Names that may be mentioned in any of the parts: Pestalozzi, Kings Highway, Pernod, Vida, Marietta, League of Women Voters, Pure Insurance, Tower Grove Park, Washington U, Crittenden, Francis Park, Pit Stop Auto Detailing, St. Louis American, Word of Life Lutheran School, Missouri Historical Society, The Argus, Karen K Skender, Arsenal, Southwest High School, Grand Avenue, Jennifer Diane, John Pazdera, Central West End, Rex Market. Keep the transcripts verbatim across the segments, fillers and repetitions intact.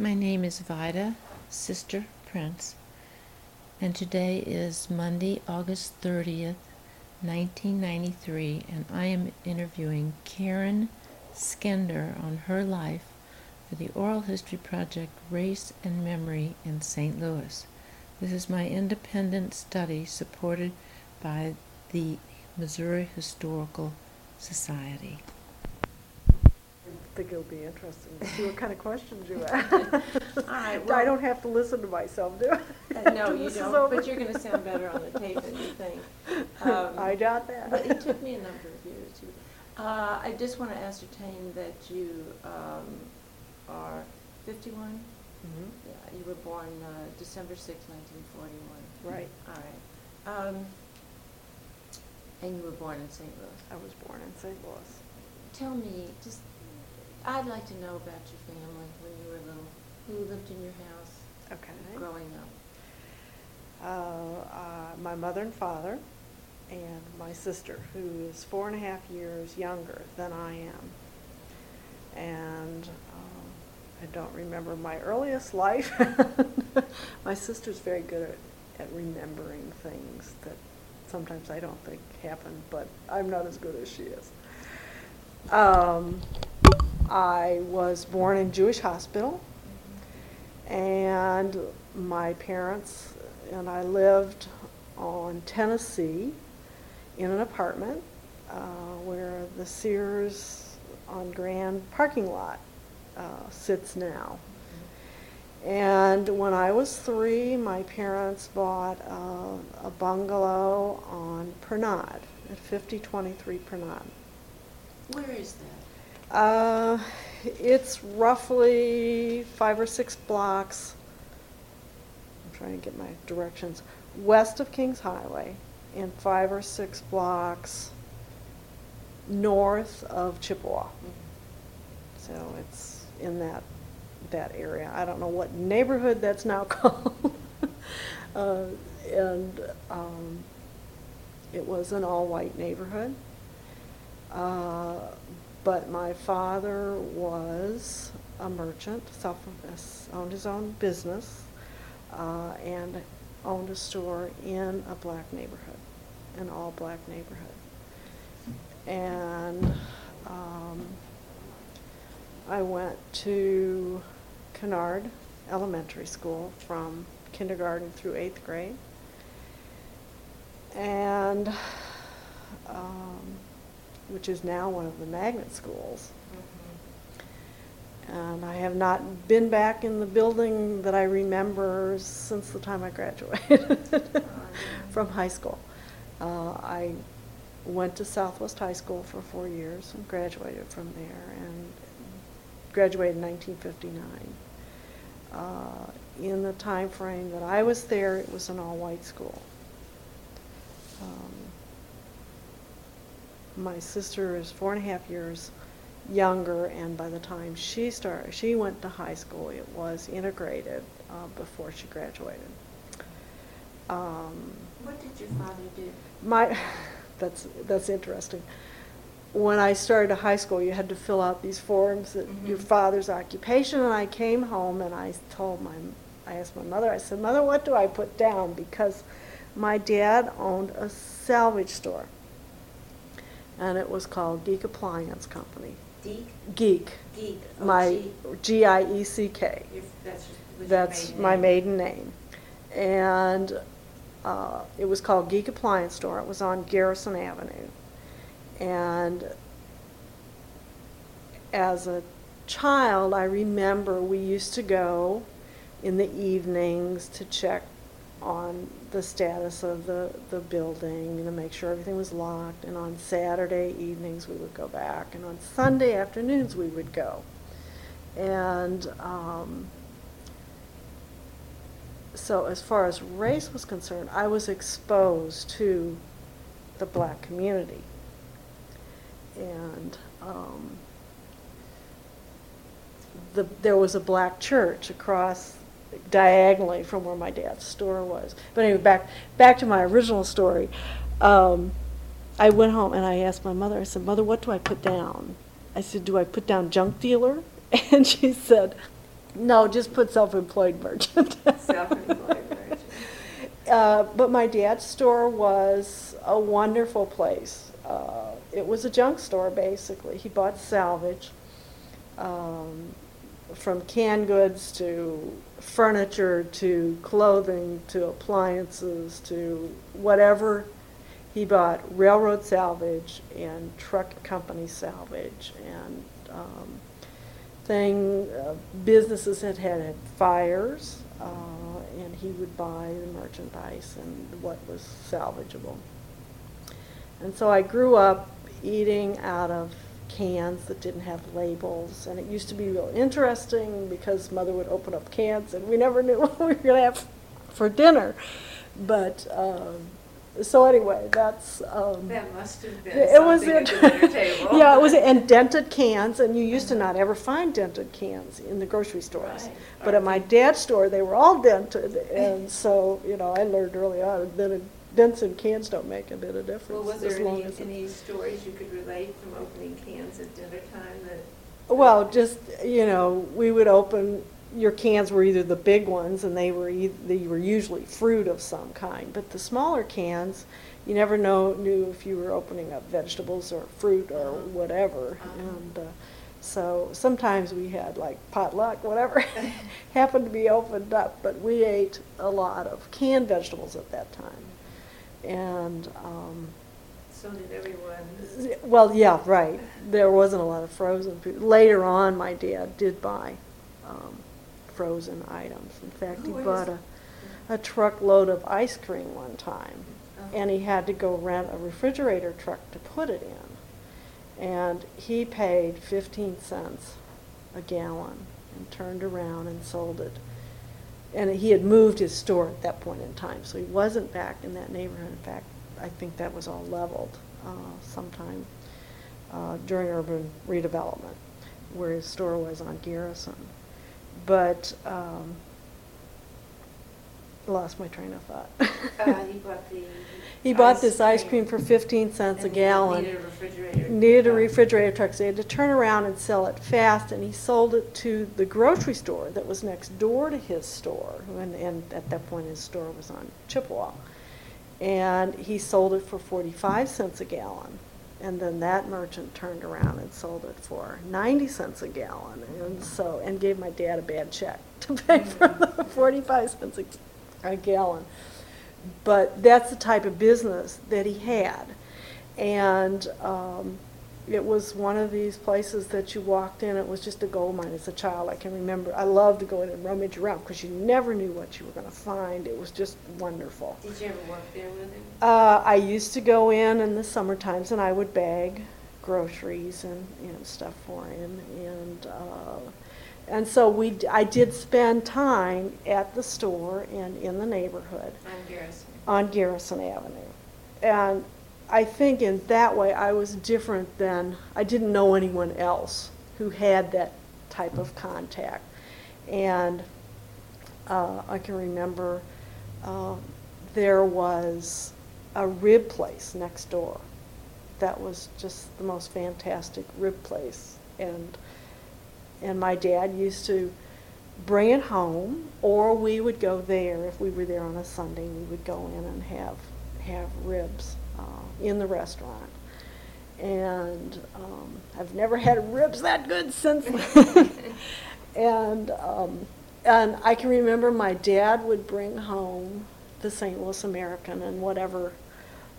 My name is Vida, Sister Prince, and today is Monday, August thirtieth, nineteen ninety-three, and I am interviewing Karen Skender on her life for the Oral History Project Race and Memory in Saint Louis. This is my independent study supported by the Missouri Historical Society. I think it'll be interesting to see what kind of questions you ask. All right, well, I don't have to listen to myself, do I? Uh, no, you don't, but you're going to sound better on the tape than you think. Um, I doubt that. But it took me a number of years. To, uh, I just want to ascertain that you um, are fifty-one. Mm-hmm. Yeah, you were born uh, December sixth, nineteen forty-one. Right. All right. Um, and you were born in Saint Louis. I was born in Saint Louis. Tell me, just I'd like to know about your family when you were little. Who lived in your house? Okay. Growing up. Uh, uh, my mother and father, and my sister, who is four and a half years younger than I am. And um, I don't remember my earliest life. My sister's very good at, at remembering things that sometimes I don't think happened, but I'm not as good as she is. Um, I was born in Jewish Hospital, mm-hmm. and my parents and I lived on Tennessee in an apartment uh, where the Sears on Grand parking lot uh, sits now. Mm-hmm. And when I was three, my parents bought a, a bungalow on Pernod, at fifty twenty-three Pernod. Where is that? Uh, it's roughly five or six blocks, I'm trying to get my directions, west of Kings Highway, and five or six blocks north of Chippewa. Mm-hmm. So it's in that that area. I don't know what neighborhood that's now called. uh, and um, it was an all-white neighborhood. Uh, But my father was a merchant, self, owned his own business, uh, and owned a store in a black neighborhood, an all-black neighborhood. And um, I went to Kennard Elementary School from kindergarten through eighth grade. And um, which is now one of the magnet schools. Mm-hmm. And I have not been back in the building that I remember since the time I graduated from high school. Uh, I went to Southwest High School for four years and graduated from there, and graduated in nineteen fifty-nine. Uh, in the time frame that I was there, it was an all-white school. Um, My sister is four and a half years younger, and by the time she started, she went to high school, it was integrated uh, before she graduated. Um, what did your father do? My, that's that's interesting. When I started high school, you had to fill out these forms, that mm-hmm. your father's occupation, and I came home and I told my, I asked my mother, I said, Mother, what do I put down? Because my dad owned a salvage store. And it was called Gieck Appliance Company. Geek? Geek. Geek. Oh, my G I E C K. That's, that's my maiden name. And uh, it was called Gieck Appliance Store. It was on Garrison Avenue. And as a child, I remember we used to go in the evenings to check on the status of the, the building, you know, make sure everything was locked, and on Saturday evenings we would go back, and on Sunday afternoons we would go. And um, so as far as race was concerned, I was exposed to the black community. And um, the, there was a black church across diagonally from where my dad's store was. But anyway, back back to my original story. Um, I went home and I asked my mother, I said, Mother, what do I put down? I said, do I put down junk dealer? And she said, No, just put self-employed merchant. Self-employed merchant. Uh, but my dad's store was a wonderful place. Uh, it was a junk store, basically. He bought salvage, um, from canned goods to furniture to clothing to appliances to whatever. He bought railroad salvage and truck company salvage and um, thing. Uh, businesses had had, had fires, uh, and he would buy the merchandise and what was salvageable. And so I grew up eating out of cans that didn't have labels, and it used to be real interesting because Mother would open up cans and we never knew what we were going to have for dinner. But um, so anyway, that's um, that must have been it was at the dinner table. Yeah, it was, and dented cans, and you used to not ever find dented cans in the grocery stores. Right. But right. At my dad's store, they were all dented, and so you know I learned early on that it, dents in cans don't make a bit of difference. Well, was there any, any stories you could relate from opening cans at dinner time? That well, just you know, we would open. Your cans were either the big ones, and they were e they were usually fruit of some kind. But the smaller cans, you never know knew if you were opening up vegetables or fruit or uh-huh. whatever. Uh-huh. And uh, so sometimes we had like potluck, whatever happened to be opened up. But we ate a lot of canned vegetables at that time. And um, so did everyone. Well, yeah, right. There wasn't a lot of frozen food. Later on, my dad did buy um, frozen items. In fact, oh, he bought a, a truckload of ice cream one time, oh. and he had to go rent a refrigerator truck to put it in. And he paid fifteen cents a gallon and turned around and sold it. And he had moved his store at that point in time, so he wasn't back in that neighborhood. In fact, I think that was all leveled uh, sometime uh, during urban redevelopment, where his store was on Garrison. But um, lost my train of thought. uh, he bought the he bought this ice cream for fifteen cents a gallon. Needed a refrigerator. Needed a refrigerator truck, so he had to turn around and sell it fast, and he sold it to the grocery store that was next door to his store, and, and at that point his store was on Chippewa. And he sold it for forty-five cents a gallon, and then that merchant turned around and sold it for ninety cents a gallon, and so and gave my dad a bad check to pay for the forty-five cents a gallon. A gallon. But that's the type of business that he had. And um, it was one of these places that you walked in, it was just a gold mine as a child. I can remember, I loved to go in and rummage around because you never knew what you were going to find. It was just wonderful. Did you ever work there with him? Uh, I used to go in in the summer times and I would bag groceries and, and stuff for him. And uh, And so we, d I did spend time at the store and in the neighborhood. On Garrison. On Garrison Avenue. And I think in that way I was different than, I didn't know anyone else who had that type of contact. And uh, I can remember uh, there was a rib place next door. That was just the most fantastic rib place. And. And my dad used to bring it home, or we would go there. If we were there on a Sunday, we would go in and have have ribs uh, in the restaurant. And um, I've never had ribs that good since then. and, um, and I can remember my dad would bring home the Saint Louis American and whatever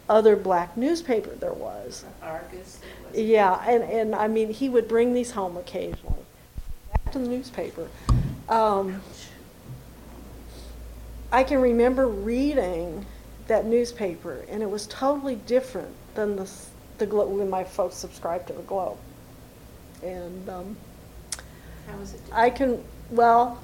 other black newspaper there was. The Argus. Yeah, and, and I mean, he would bring these home occasionally. To the newspaper. Um, I can remember reading that newspaper, and it was totally different than the, the Globe, when my folks subscribed to the Globe. And um, how was it different? I can, well,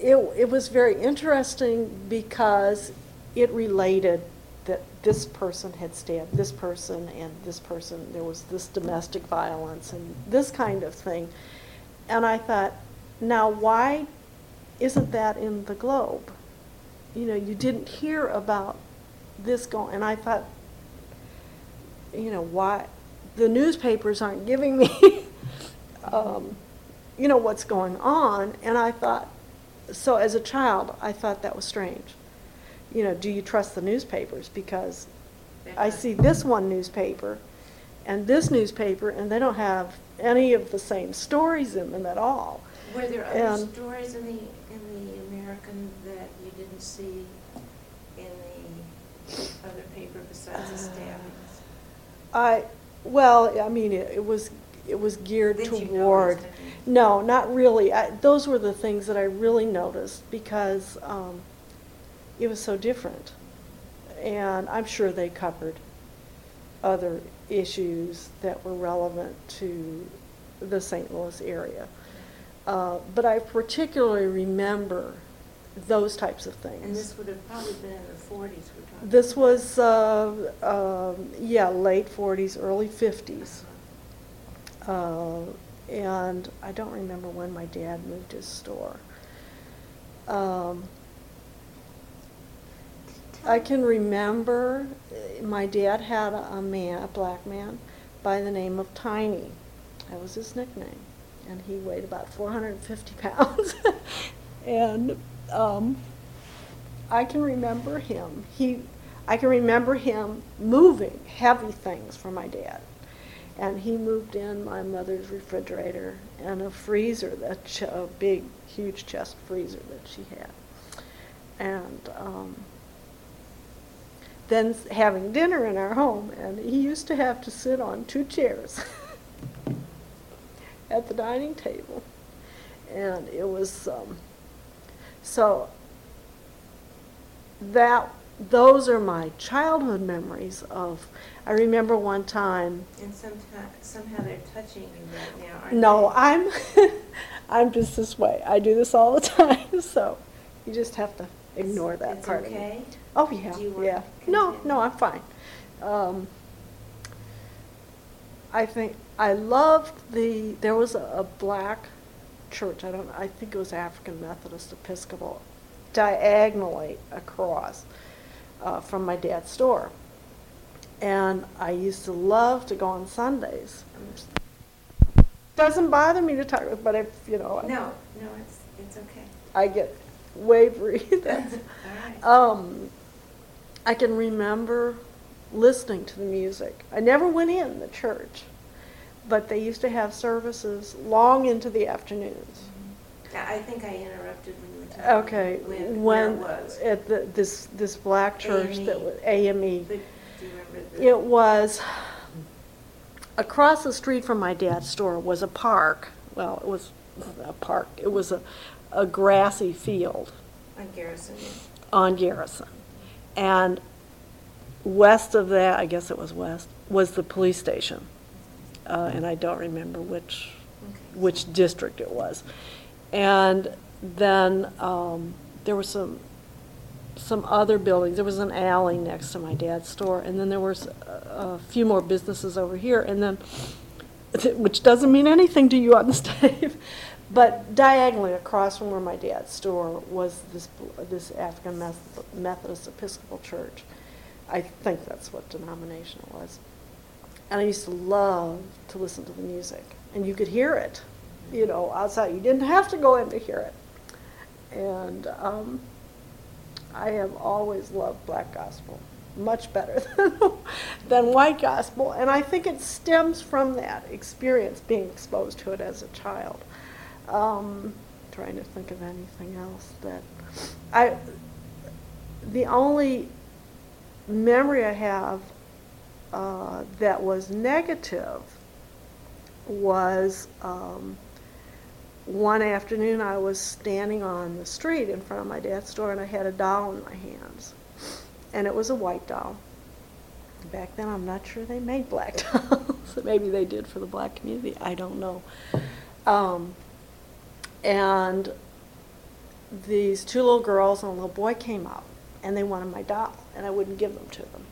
it, it was very interesting because it related that this person had stabbed this person, and this person, there was this domestic violence, and this kind of thing. And I thought, now why isn't that in the Globe? You know, you didn't hear about this going, and I thought, you know, why, the newspapers aren't giving me um, you know, what's going on. And I thought, so as a child, I thought that was strange. You know, do you trust the newspapers? Because I see this one newspaper and this newspaper, and they don't have any of the same stories in them at all. Were there other and, stories in the in the American that you didn't see in the other paper besides the stabbings? I well, I mean, it, it was it was geared did toward. You notice, no, not really. I, those were the things that I really noticed because um, it was so different, and I'm sure they covered other issues that were relevant to the Saint Louis area. Uh, but I particularly remember those types of things. And this would have probably been in the forties. We're this about. was, uh, uh, yeah, late forties, early fifties. Uh, and I don't remember when my dad moved his store. Um, I can remember my dad had a man, a black man, by the name of Tiny. That was his nickname. And he weighed about four hundred fifty pounds. And um, I can remember him. He, I can remember him moving heavy things for my dad. And he moved in my mother's refrigerator and a freezer, that ch- a big, huge chest freezer that she had. And um, then having dinner in our home, and he used to have to sit on two chairs at the dining table. And it was, um, so that, those are my childhood memories of, I remember one time. And sometime, somehow they're touching you right now, aren't no, they? I'm, I'm just this way. I do this all the time, so you just have to ignore it's, that it's part okay? of me. Oh yeah, do you want yeah. to no, no, I'm fine. Um, I think I loved the, there was a, a black church, I don't know, I think it was African Methodist Episcopal, diagonally across uh, from my dad's store. And I used to love to go on Sundays. It doesn't bother me to talk, but if, you know. No, I, no, it's it's okay. I get wavery. That's, all right. Um, I can remember listening to the music. I never went in the church, but they used to have services long into the afternoons. Mm-hmm. I think I interrupted when you were talking about okay. when, when it was. At the, this, this black church A M E. That was A M E. But do you remember the it was across the street from my dad's store was a park. Well, it was a park. It was a, a grassy field. On Garrison. On Garrison. And west of that, I guess it was west, was the police station. Uh, and I don't remember which okay. which district it was. And then um, there were some some other buildings. There was an alley next to my dad's store, and then there were a, a few more businesses over here, and then, which doesn't mean anything to you on this tape, but diagonally across from where my dad's store was this, this African Methodist Episcopal Church. I think that's what denomination it was. And I used to love to listen to the music. And you could hear it, you know, outside. You didn't have to go in to hear it. And um, I have always loved black gospel, much better than, than white gospel. And I think it stems from that experience, being exposed to it as a child. Um, trying to think of anything else that I, the only memory I have Uh, that was negative was um, one afternoon I was standing on the street in front of my dad's store, and I had a doll in my hands, and it was a white doll. Back then, I'm not sure they made black dolls. Maybe they did for the black community, I don't know. Um, and these two little girls and a little boy came up, and they wanted my doll, and I wouldn't give them to them.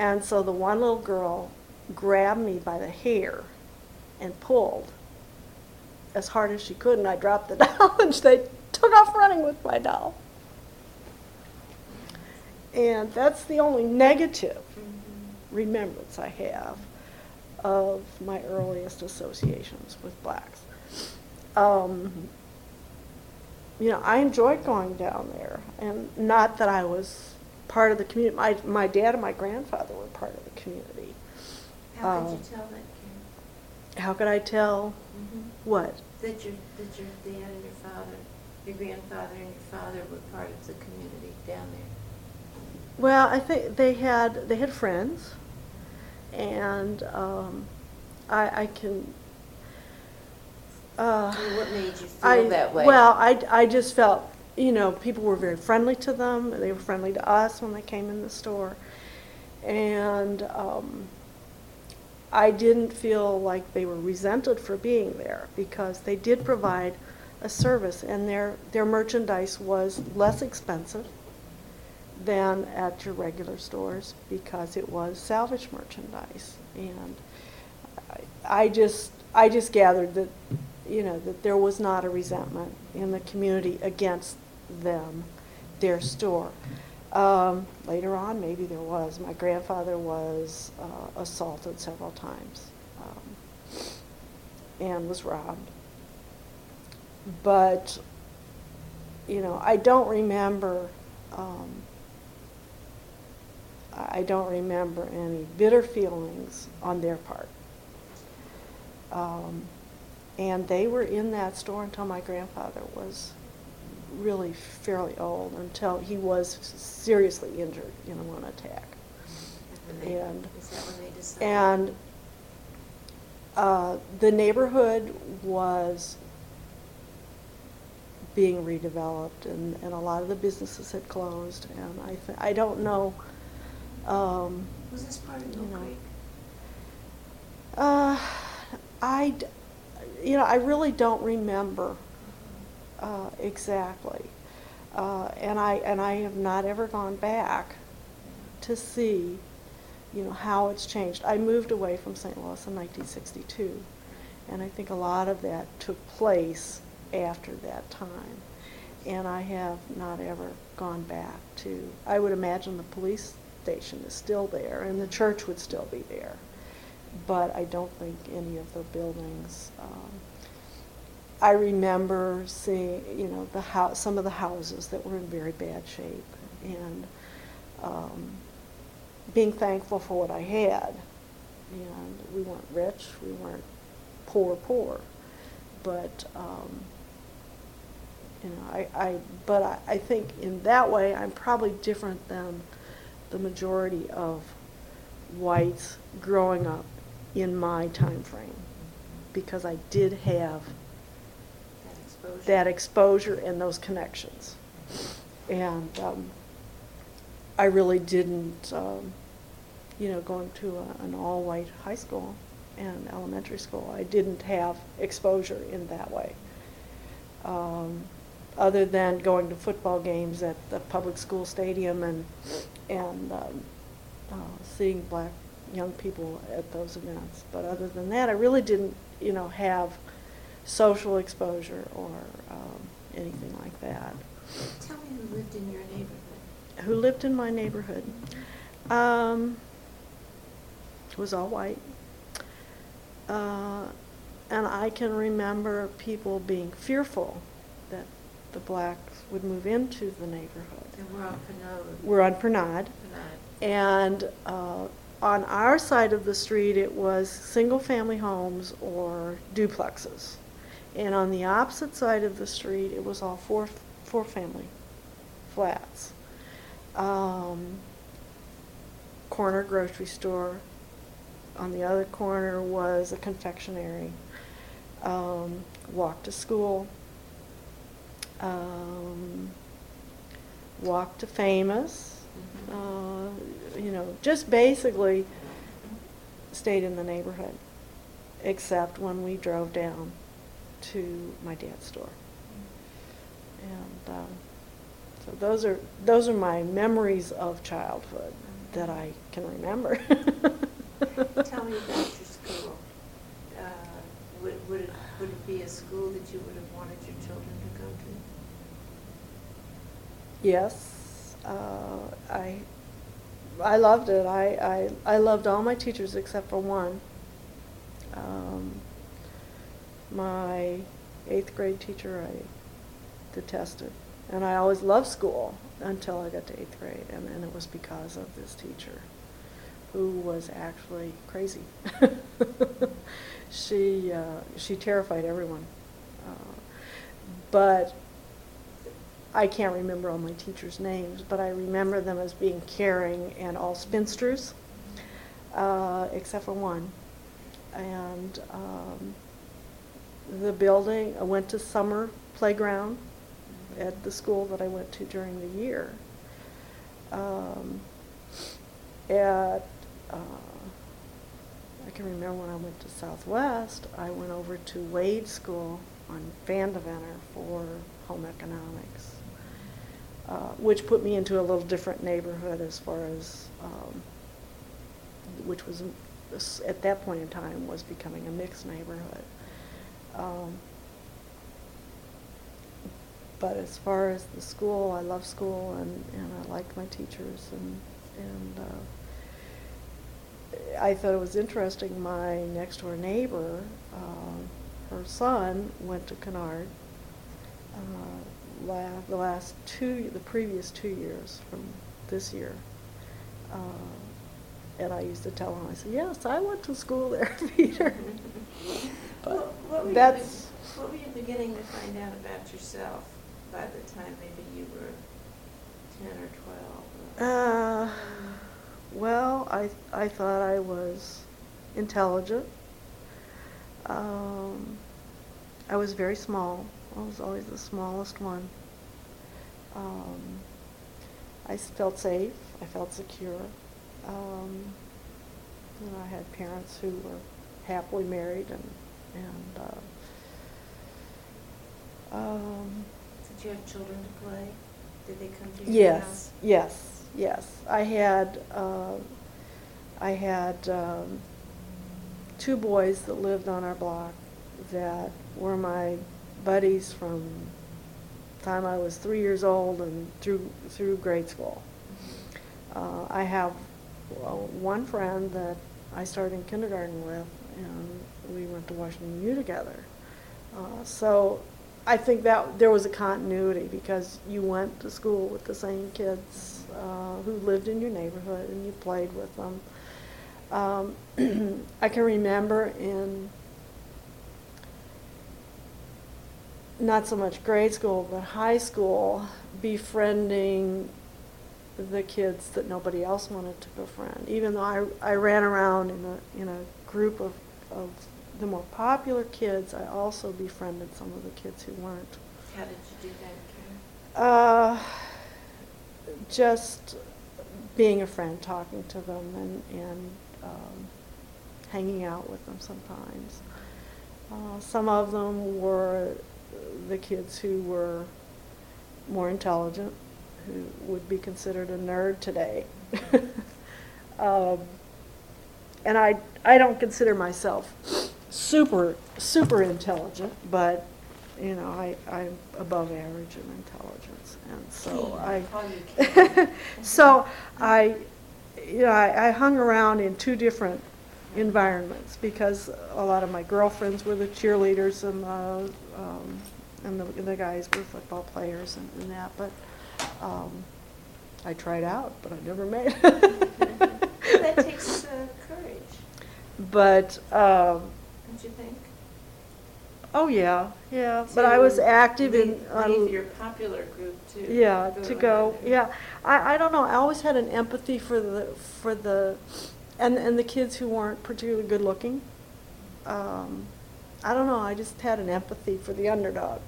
And so the one little girl grabbed me by the hair and pulled as hard as she could, and I dropped the doll, and they took off running with my doll. And that's the only negative mm-hmm. remembrance I have of my earliest associations with blacks. um, you know, I enjoyed going down there. And not that I was part of the community. My, my dad and my grandfather were part of the community. How um, could you tell that, Karen? How could I tell mm-hmm. what? That your, that your dad and your father, your grandfather and your father were part of the community down there. Well, I think they had, they had friends. And um, I, I can... Uh, what made you feel I, that way? Well, I, I just felt, you know, people were very friendly to them. They were friendly to us when they came in the store. And um, I didn't feel like they were resented for being there, because they did provide a service, and their, their merchandise was less expensive than at your regular stores because it was salvage merchandise. And I, I just I just gathered that, you know, that there was not a resentment in the community against them, their store. Um, later on, maybe there was. My grandfather was uh, assaulted several times um, and was robbed. But, you know, I don't remember, um, I don't remember any bitter feelings on their part. Um, And they were in that store until my grandfather was really fairly old, until he was seriously injured in one attack. They, and is that when they decided? And uh, the neighborhood was being redeveloped, and, and a lot of the businesses had closed. And I th I don't know. Um, was this part of Mill Creek? Uh, I. You know, I really don't remember uh, exactly, uh, and I and I have not ever gone back to see, you know, how it's changed. I moved away from Saint Louis in nineteen sixty-two, and I think a lot of that took place after that time, and I have not ever gone back to. I would imagine the police station is still there, and the church would still be there. But I don't think any of the buildings. Um, I remember seeing, you know, the house, some of the houses that were in very bad shape, and um, being thankful for what I had. And we weren't rich, we weren't poor, poor, but um, you know, I, I but I, I think in that way I'm probably different than the majority of whites growing up in my time frame, because I did have that exposure, that exposure and those connections, and um, I really didn't, um, you know, going to a, an all-white high school and elementary school, I didn't have exposure in that way, um, other than going to football games at the public school stadium and and um, uh, seeing black young people at those events. But other than that, I really didn't, you know, have social exposure or um, anything like that. Tell me who lived in your neighborhood. Who lived in my neighborhood? Um, it was all white. Uh, and I can remember people being fearful that the blacks would move into the neighborhood. And we're on Pernod. We're on Pernod. Pernod. And uh, on our side of the street, it was single-family homes or duplexes, and on the opposite side of the street, it was all four four-family flats, um, corner grocery store. On the other corner was a confectionery. Um, walk to school. Um, walk to Famous. Uh, you know, just basically stayed in the neighborhood, except when we drove down to my dad's store. And um, so those are those are my memories of childhood that I can remember. Tell me about your school. Uh, would would it, would it be a school that you would have wanted your children to go to? Yes. Uh, I, I loved it. I, I, I loved all my teachers except for one. Um, my eighth grade teacher, I detested. And I always loved school until I got to eighth grade, and then it was because of this teacher who was actually crazy. She, uh, she terrified everyone. Uh, but I can't remember all my teachers' names, but I remember them as being caring and all spinsters, uh, except for one. And um, the building, I went to summer playground at the school that I went to during the year. Um, at, uh, I can remember when I went to Southwest, I went over to Wade School on Vandevanter for home economics, uh, which put me into a little different neighborhood as far as, um, which was at that point in time was becoming a mixed neighborhood. Um, But as far as the school, I love school, and, and I liked my teachers, and, and uh, I thought it was interesting. My next door neighbor, uh, her son went to Kennard uh, la the last two, the previous two years from this year, uh, and I used to tell him, I said, "Yes, I went to school there, Peter." But what, what that's what were you beginning to find out about yourself? By the time maybe you were ten or twelve? Or uh, well, I, I thought I was intelligent. Um, I was very small. I was always the smallest one. Um, I felt safe. I felt secure. Um, you know, I had parents who were happily married and, and uh, um, did you have children to play? Did they come to your yes, house? Yes, yes, yes. I had, uh, I had um, two boys that lived on our block that were my buddies from the time I was three years old and through through grade school. Uh, I have well, one friend that I started in kindergarten with, and we went to Washington U together. Uh, so. I think that there was a continuity because you went to school with the same kids uh, who lived in your neighborhood and you played with them. Um, I can remember in not so much grade school but high school befriending the kids that nobody else wanted to befriend. Even though I, I ran around in a, in a group of, of the more popular kids, I also befriended some of the kids who weren't. How did you do that, Karen? Uh, just being a friend, talking to them, and, and um, hanging out with them sometimes. Uh, some of them were the kids who were more intelligent, who would be considered a nerd today. um, and I, I don't consider myself super, super intelligent, but you know, I, I'm above average in intelligence, and so I, I so I, you know, I, I hung around in two different environments because a lot of my girlfriends were the cheerleaders and the um, and the, the guys were football players and, and that, but um, I tried out, but I never made it. That takes uh, courage. But. Um, Don't you think? Oh yeah, yeah. So but I was active leave, in uh, leave your popular group too. Yeah, to go. Another. Yeah, I, I don't know. I always had an empathy for the for the, and and the kids who weren't particularly good looking. Um, I don't know. I just had an empathy for the underdog.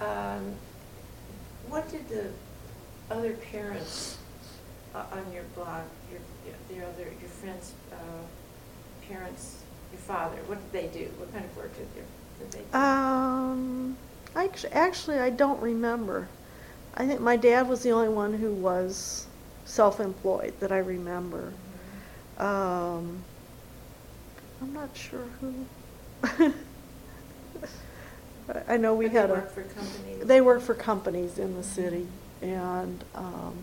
Um, what did the other parents uh, on your blog, your your other your friends? Uh, Parents, your father, what did they do? What kind of work did, there, did they do? Um, I actually, actually, I don't remember. I think my dad was the only one who was self-employed that I remember. Mm-hmm. um, I'm not sure who. I know we but had they worked a, for companies. They worked for companies in the city, and um,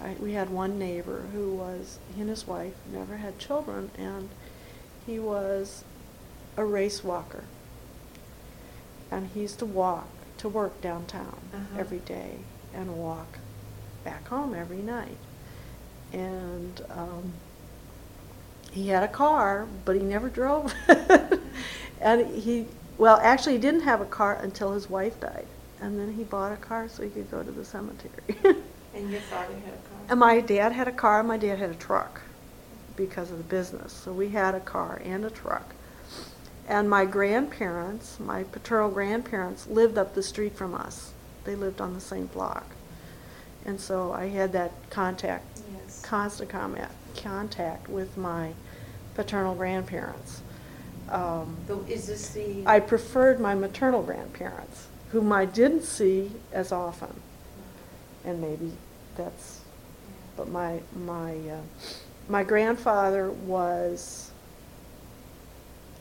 I, we had one neighbor who was, he and his wife never had children, and he was a race walker. and he used to walk to work downtown uh-huh. every day and walk back home every night. And um, he had a car, but he never drove. And he, well, actually he didn't have a car until his wife died. And then he bought a car so he could go to the cemetery. And your father had a car? And my dad had a car. My dad had a truck because of the business. So we had a car and a truck. And my grandparents, my paternal grandparents, lived up the street from us. They lived on the same block. And so I had that contact, yes. constant comment, contact with my paternal grandparents. Um, Is this the... I preferred my maternal grandparents, whom I didn't see as often. And maybe that's... But my my uh, my grandfather was...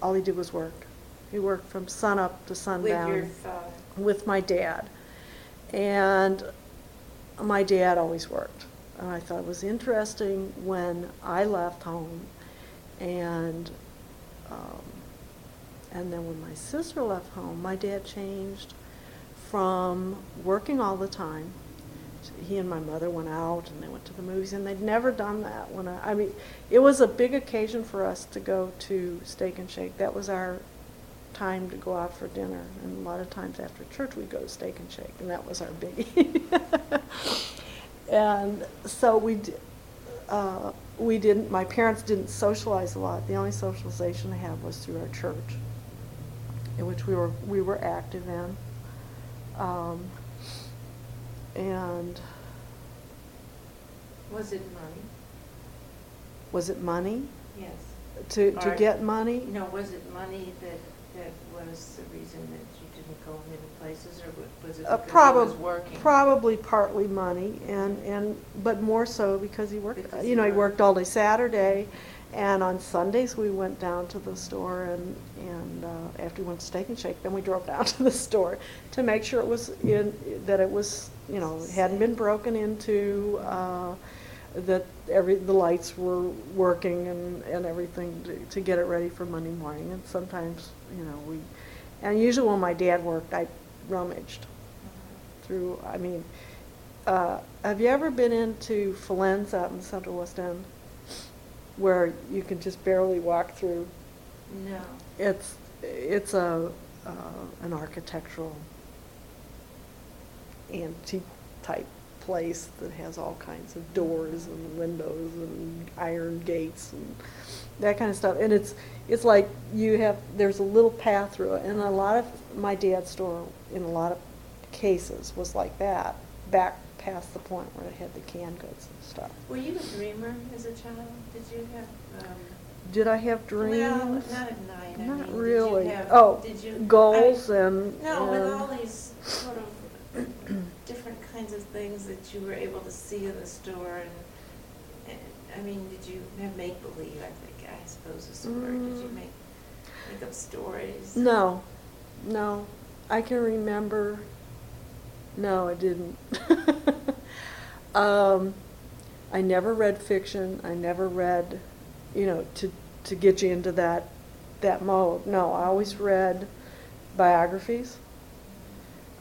All he did was work. He worked from sunup to sundown. With your father? With my dad. And my dad always worked. And I thought it was interesting when I left home, and um, and then when my sister left home, my dad changed from working all the time. He and my mother went out and they went to the movies, and they'd never done that. When I, I mean, it was a big occasion for us to go to Steak and Shake. That was our time to go out for dinner, and a lot of times after church we'd go to Steak and Shake, and that was our biggie. And so we, uh, we didn't. My parents didn't socialize a lot. The only socialization they had was through our church, in which we were we were active in. Um, And was it money? Was it money? Yes. To to or, get money? No, was it money that that was the reason that you didn't go many places, or was it uh, probably was working? Probably partly money, and, and but more so because he worked. Because you know, he worked all day Saturday, and on Sundays we went down to the store, and and uh, after we went to Steak and Shake, then we drove down to the store to make sure it was in that it was. You know, it hadn't been broken into, uh, that every the lights were working and, and everything to, to get it ready for Monday morning. And sometimes, you know, we, and usually when my dad worked, I rummaged through, I mean, uh, have you ever been into Phalenza out in the Central West End, where you can just barely walk through? No. It's, it's a, uh, an architectural antique type place that has all kinds of doors and windows and iron gates and that kind of stuff. And it's it's like you have, there's a little path through it. And a lot of my dad's store, in a lot of cases, was like that, back past the point where it had the canned goods and stuff. Were you a dreamer as a child? Did you have... Um Did I have dreams? Well, not at night. Not I mean, really. Did you have, oh, did you, goals I, and... No, and with all these sort of different kinds of things that you were able to see in the store, and, and I mean, did you have make believe? I think I suppose is the word. Mm. Did you make make up stories? No, no, I can remember. No, I didn't. um, I never read fiction. I never read, you know, to to get you into that that mode. No, I always read biographies.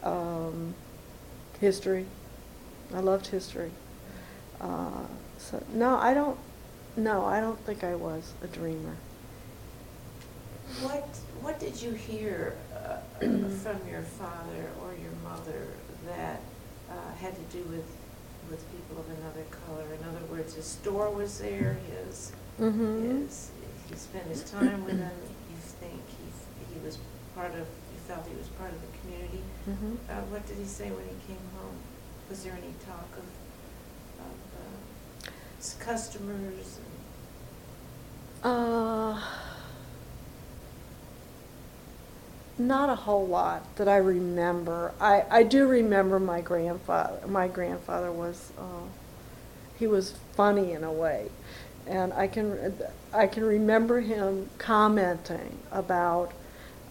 Um, History. I loved history. Uh, so no, I don't. No, I don't think I was a dreamer. What What did you hear uh, from your father or your mother that uh, had to do with with people of another color? In other words, his store was there. His mm-hmm. his he spent his time with them. You think he he was part of. Felt he was part of the community. Mm-hmm. Uh, what did he say when he came home? Was there any talk of, of uh, his customers? And uh, not a whole lot that I remember. I, I do remember my grandfather. My grandfather was uh, he was funny in a way, and I can I can remember him commenting about.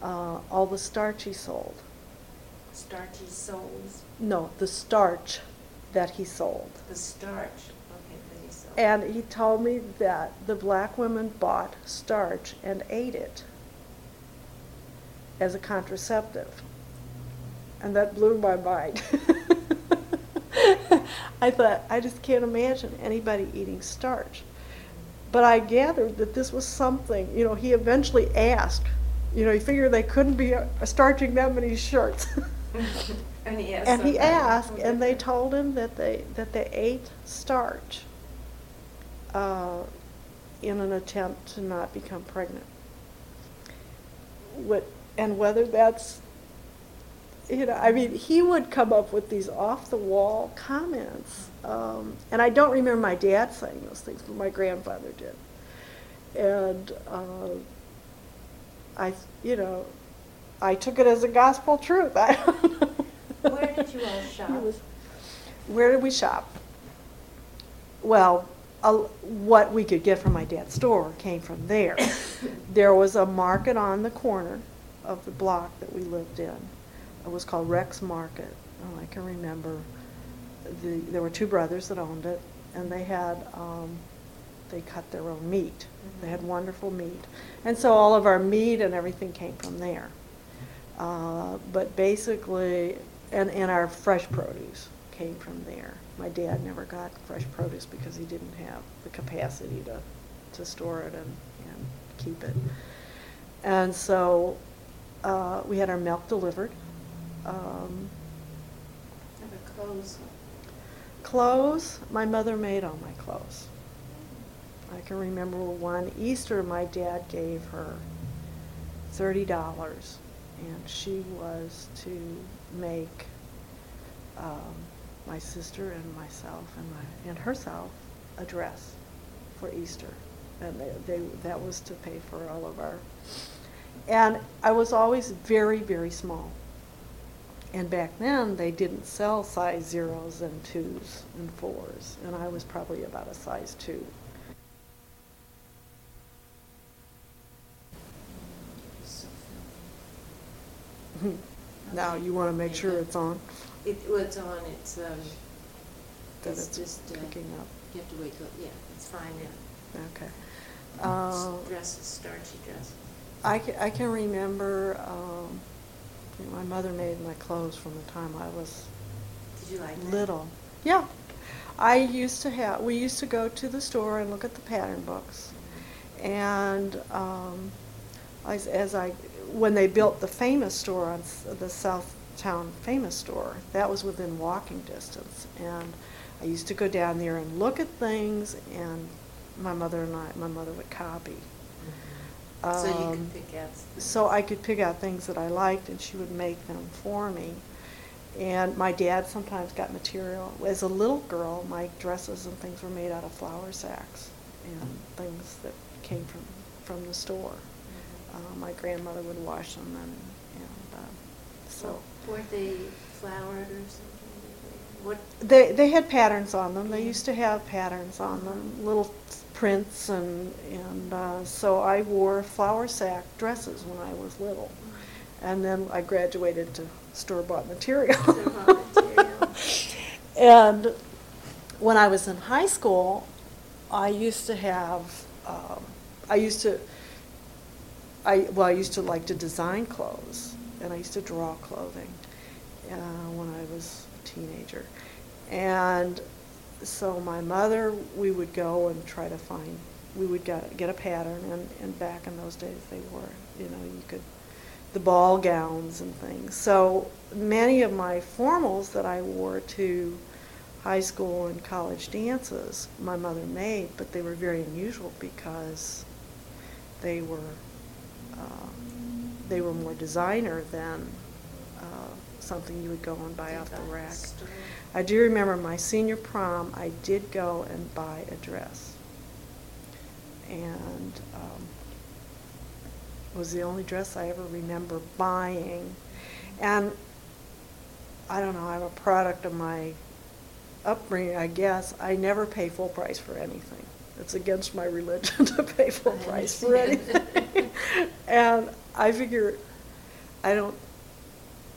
Uh, all the starch he sold. Starchy souls? No, the starch that he sold. The starch, okay, that he sold. And he told me that the black women bought starch and ate it as a contraceptive. and that blew my mind. I thought, I just can't imagine anybody eating starch. But I gathered that this was something, you know, he eventually asked. You know, he figured they couldn't be starching that many shirts. And he asked, and, he asked and they told him that they that they ate starch uh, in an attempt to not become pregnant. What, and whether that's, you know, I mean, he would come up with these off-the-wall comments. Um, and I don't remember my dad saying those things, but my grandfather did. And uh, I, you know, I took it as a gospel truth. I don't know. Where did you all shop? Was, where did we shop? Well, a, what we could get from my dad's store came from there. There was a market on the corner of the block that we lived in. It was called Rex Market. Oh, I can remember. The, there were two brothers that owned it, and they had, um, they cut their own meat. Mm-hmm. They had wonderful meat. And so all of our meat and everything came from there. Uh, but basically, and, and our fresh produce came from there. My dad never got fresh produce because he didn't have the capacity to, to store it and, and keep it. And so uh, we had our milk delivered. Um, and the clothes. Clothes, my mother made all my clothes. I can remember one Easter, my dad gave her thirty dollars, and she was to make um, my sister and myself and my and herself a dress for Easter, and they, they that was to pay for all of our. And I was always very, very small. And back then, they didn't sell size zeros and twos and fours, and I was probably about a size two. Okay. Now you want to make sure it's on? It, well, it's on. It's, um, that it's, it's just picking uh, up. You have to wait till, yeah, it's fine now. Okay. Uh, dresses, starchy dresses. I can, I can remember... Um, my mother made my clothes from the time I was Did you like little. That? Yeah. I used to have, we used to go to the store and look at the pattern books. And um, as, as I, when they built the famous store, on the Southtown famous store, that was within walking distance. And I used to go down there and look at things, and my mother and I, my mother would copy. Um, so you could pick out things. So I could pick out things that I liked, and she would make them for me. And my dad sometimes got material. As a little girl, my dresses and things were made out of flour sacks and things that came from, from the store. Mm-hmm. uh, my grandmother would wash them, and, and uh, so. Well, were they floured or something? What? They they had patterns on them. Yeah. They used to have patterns on them, little. Prints and and uh, so I wore flour sack dresses when I was little, and then I graduated to store bought material. And when I was in high school, I used to have um, I used to I well I used to like to design clothes, and I used to draw clothing uh, when I was a teenager, and. So my mother, we would go and try to find, we would get, get a pattern, and, and back in those days they were, you know, you could, the ball gowns and things. So many of my formals that I wore to high school and college dances, my mother made, but they were very unusual because they were, uh, they were more designer than uh, something you would go and buy off the rack. I do remember my senior prom, I did go and buy a dress, and um, it was the only dress I ever remember buying. And I don't know, I'm a product of my upbringing, I guess. I never pay full price for anything. It's against my religion to pay full price for anything. And I figure, I don't,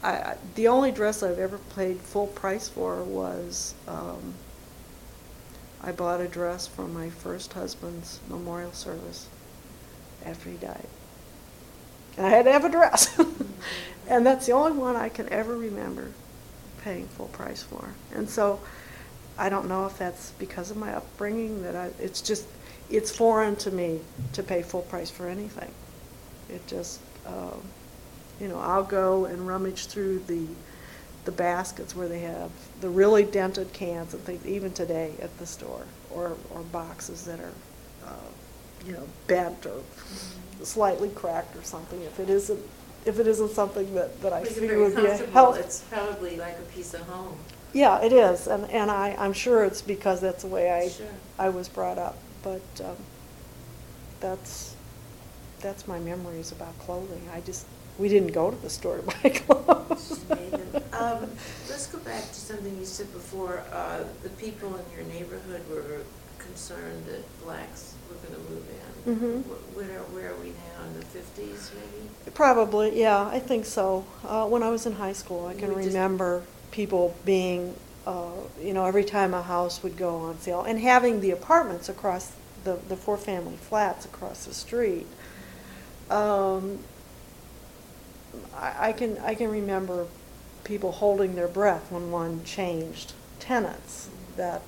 I, the only dress I've ever paid full price for was um, I bought a dress for my first husband's memorial service after he died. I had to have a dress. And that's the only one I can ever remember paying full price for. And so I don't know if that's because of my upbringing, that I, it's just, it's foreign to me to pay full price for anything. It just, um, you know, I'll go and rummage through the the baskets where they have the really dented cans and things, even today at the store, or, or boxes that are, uh, you know, bent or slightly cracked or something. If it isn't, if it isn't something that, that I it's figure would be a help. It's probably like a piece of home. Yeah, it is, and and I, I'm sure it's because that's the way I sure. I was brought up. But um, that's that's my memories about clothing. I just we didn't go to the store to buy clothes. um, let's go back to something you said before. Uh, the people in your neighborhood were concerned that blacks were going to move in. Mm-hmm. Where where are we now? In the fifties, maybe? Probably, yeah. I think so. Uh, when I was in high school, I can remember people being, uh, you know, every time a house would go on sale, and having the apartments across the, the four-family flats across the street, um, I, I can I can remember people holding their breath when one changed tenants, that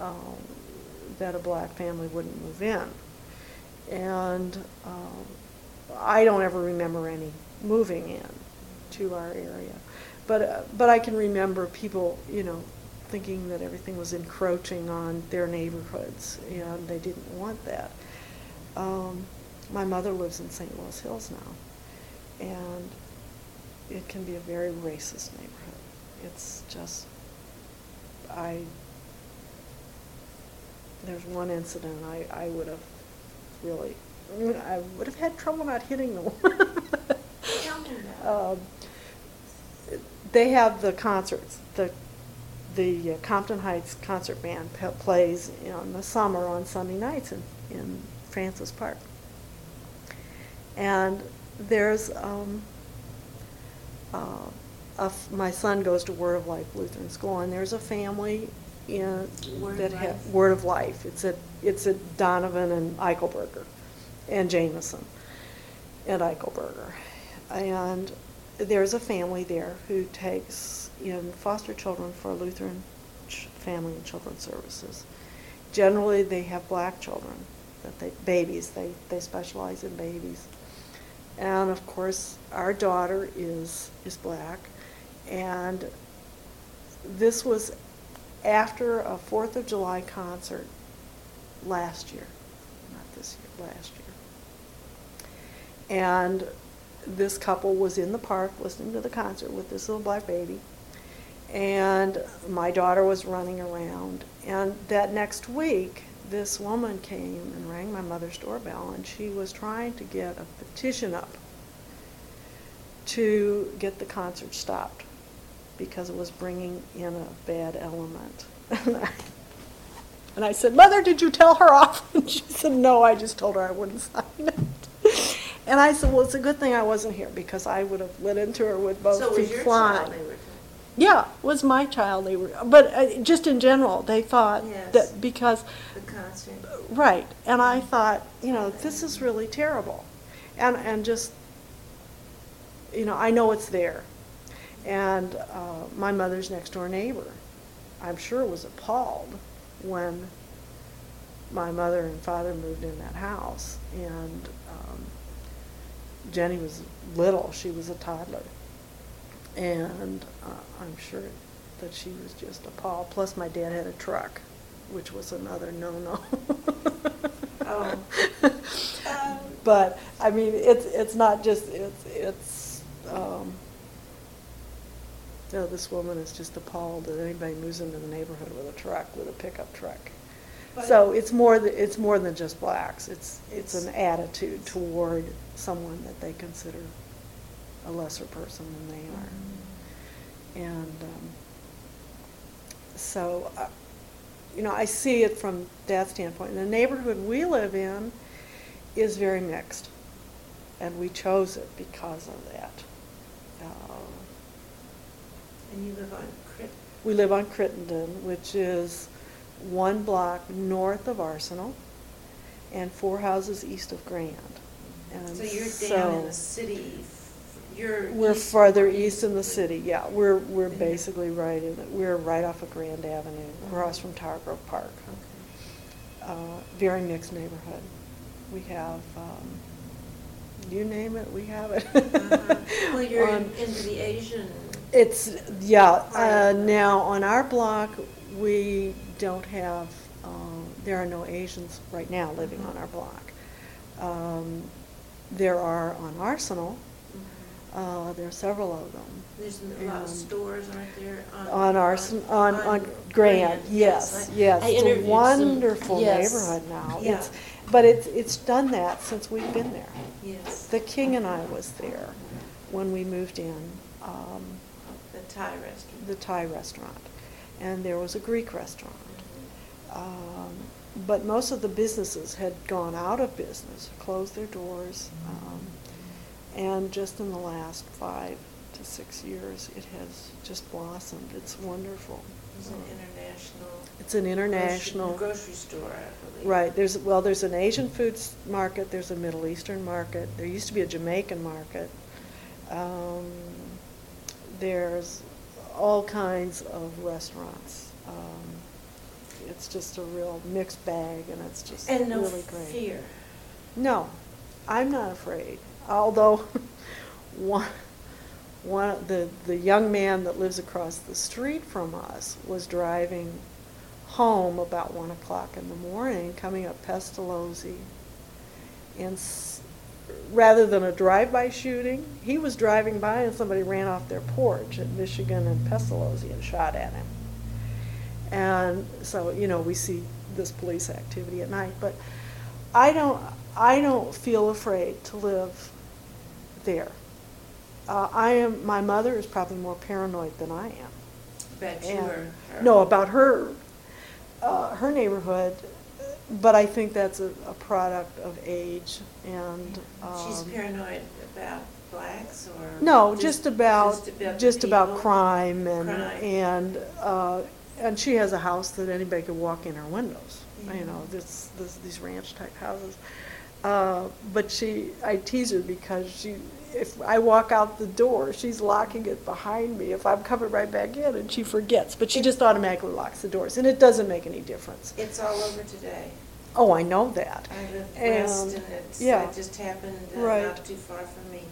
um, that a black family wouldn't move in, and um, I don't ever remember any moving in to our area. But uh, but I can remember people, you know, thinking that everything was encroaching on their neighborhoods, and they didn't want that. Um, my mother lives in Saint Louis Hills now, and it can be a very racist neighborhood. It's just, I, there's one incident I, I would have really, I would have had trouble not hitting the woman. um, They have the concerts. The the Compton Heights concert band p- plays in the summer on Sunday nights in, in Francis Park. And there's, um, uh, a f- my son goes to Word of Life Lutheran School, and there's a family in Word that ha- Word of Life. It's at it's at Donovan and Eichelberger, and Jameson, and Eichelberger, and there's a family there who takes in foster children for Lutheran ch- Family and Children's Services. Generally, they have black children, that they babies. They, they specialize in babies. And, of course, our daughter is is black. And this was after a fourth of July concert last year. Not this year, last year. And this couple was in the park listening to the concert with this little black baby, and my daughter was running around. And that next week, this woman came and rang my mother's doorbell, and she was trying to get a petition up to get the concert stopped because it was bringing in a bad element. and, I, and I said, "Mother, did you tell her off?" And she said, "No, I just told her I wouldn't sign it." And I said, well, it's a good thing I wasn't here, because I would have lit into her with both so feet flying. So was your child they were? Yeah, it was my child they were. But uh, just in general, they thought yes. that because... The concert. Right. And I thought, you know, this is really terrible. And and just, you know, I know it's there. And uh, my mother's next-door neighbor, I'm sure, was appalled when my mother and father moved in that house. And... Um, Jenny was little, she was a toddler, and uh, I'm sure that she was just appalled. Plus my dad had a truck, which was another no-no. oh. um. But I mean, it's it's not just, it's, it's um, you know, this woman is just appalled that anybody moves into the neighborhood with a truck, with a pickup truck. But so it's more th- it's more than just blacks. It's it's an attitude toward someone that they consider a lesser person than they are, mm-hmm. and um, so uh, you know I see it from that standpoint. And the neighborhood we live in is very mixed, and we chose it because of that. Uh, and you live on Crittenden? We live on Crittenden, which is one block north of Arsenal and four houses east of Grand. Um, so you're so down in the city. You're we're east farther east in the city. Yeah, we're we're yeah. basically right in. The, we're right off of Grand Avenue, mm-hmm. across from Tower Grove Park. Okay. Uh, very mixed neighborhood. We have. Um, You name it, we have it. uh-huh. Well, you're on, in, into the Asian. It's yeah. Uh, now on our block, we don't have. Um, there are no Asians right now living mm-hmm. on our block. Um, there are on Arsenal. Mm-hmm. Uh, there are several of them. There's a lot um, of stores right there on on Arsenal on, on, on Grand. Grand. Yes, yes. I, yes. I it's a wonderful some, yes. neighborhood now. Yeah. It's, But it's it's done that since we've been there. Yes. The King and I was there when we moved in. Um, the Thai restaurant. The Thai restaurant, and there was a Greek restaurant. Um, but most of the businesses had gone out of business, closed their doors, um, and just in the last five to six years, it has just blossomed. It's wonderful. It's an international. It's an international grocery, grocery store, I believe. Right. There's well, there's an Asian food market. There's a Middle Eastern market. There used to be a Jamaican market. Um, there's all kinds of restaurants. Um, it's just a real mixed bag, and it's just and no really great. Fear. No, I'm not afraid. Although, one. One, the, the young man that lives across the street from us was driving home about one o'clock in the morning, coming up Pestalozzi, and s- rather than a drive-by shooting, he was driving by and somebody ran off their porch at Michigan and Pestalozzi and shot at him. And so, you know, we see this police activity at night, but I don't, I don't feel afraid to live there. Uh, I am. My mother is probably more paranoid than I am. About you or her? No, about her, uh, her neighborhood. But I think that's a, a product of age and. Um, She's paranoid about blacks or. No, just, just about just about, just about crime and crime. and uh, and she has a house that anybody could walk in her windows. Yeah. You know, this, this these ranch type houses. Uh, but she, I tease her because she. If I walk out the door, she's locking it behind me. If I'm coming right back in, and she forgets, but she just automatically locks the doors, and it doesn't make any difference. It's all over today. Oh, I know that. I live and, west, and it's, yeah. it just happened uh, right. not too far from me.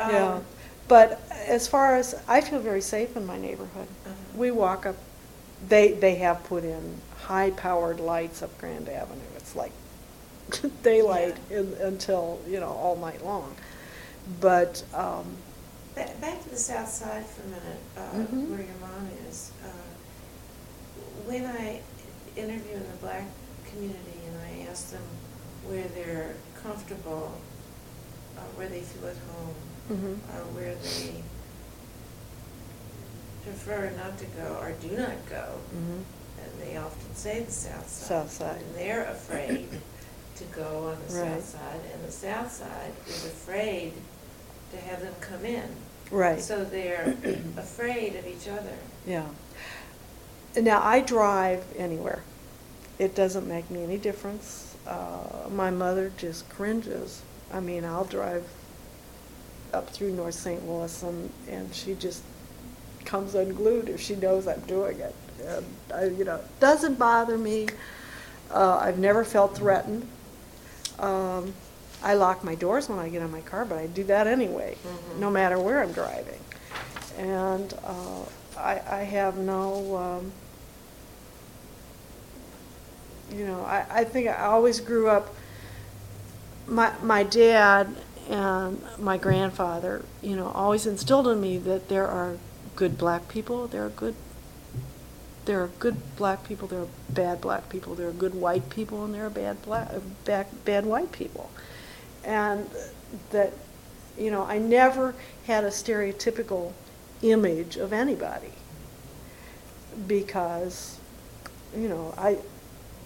Um, yeah, but as far as I feel very safe in my neighborhood, uh-huh. we walk up. They they have put in high-powered lights up Grand Avenue. It's like daylight yeah. in, until you know all night long. But um, back, back to the South Side for a minute, uh, mm-hmm. where your mom is. Uh, when I interview in the black community and I ask them where they're comfortable, uh, where they feel at home, mm-hmm. or where they prefer not to go or do not go, mm-hmm. and they often say the South Side. South Side. And they're afraid to go on the right. South Side, and the South Side is afraid to have them come in. Right. So they're afraid of each other. Yeah. Now, I drive anywhere. It doesn't make me any difference. Uh, my mother just cringes. I mean, I'll drive up through North Saint Louis, and, and she just comes unglued if she knows I'm doing it. And I, you know, it doesn't bother me. Uh, I've never felt threatened. Um, I lock my doors when I get in my car, but I do that anyway, mm-hmm. no matter where I'm driving. And uh, I, I have no, um, you know, I, I think I always grew up, my, my dad and my grandfather, you know, always instilled in me that there are good black people, there are good There are good black people, there are bad black people, there are good white people, and there are bad black, bad, bad white people. And that, you know, I never had a stereotypical image of anybody because, you know, I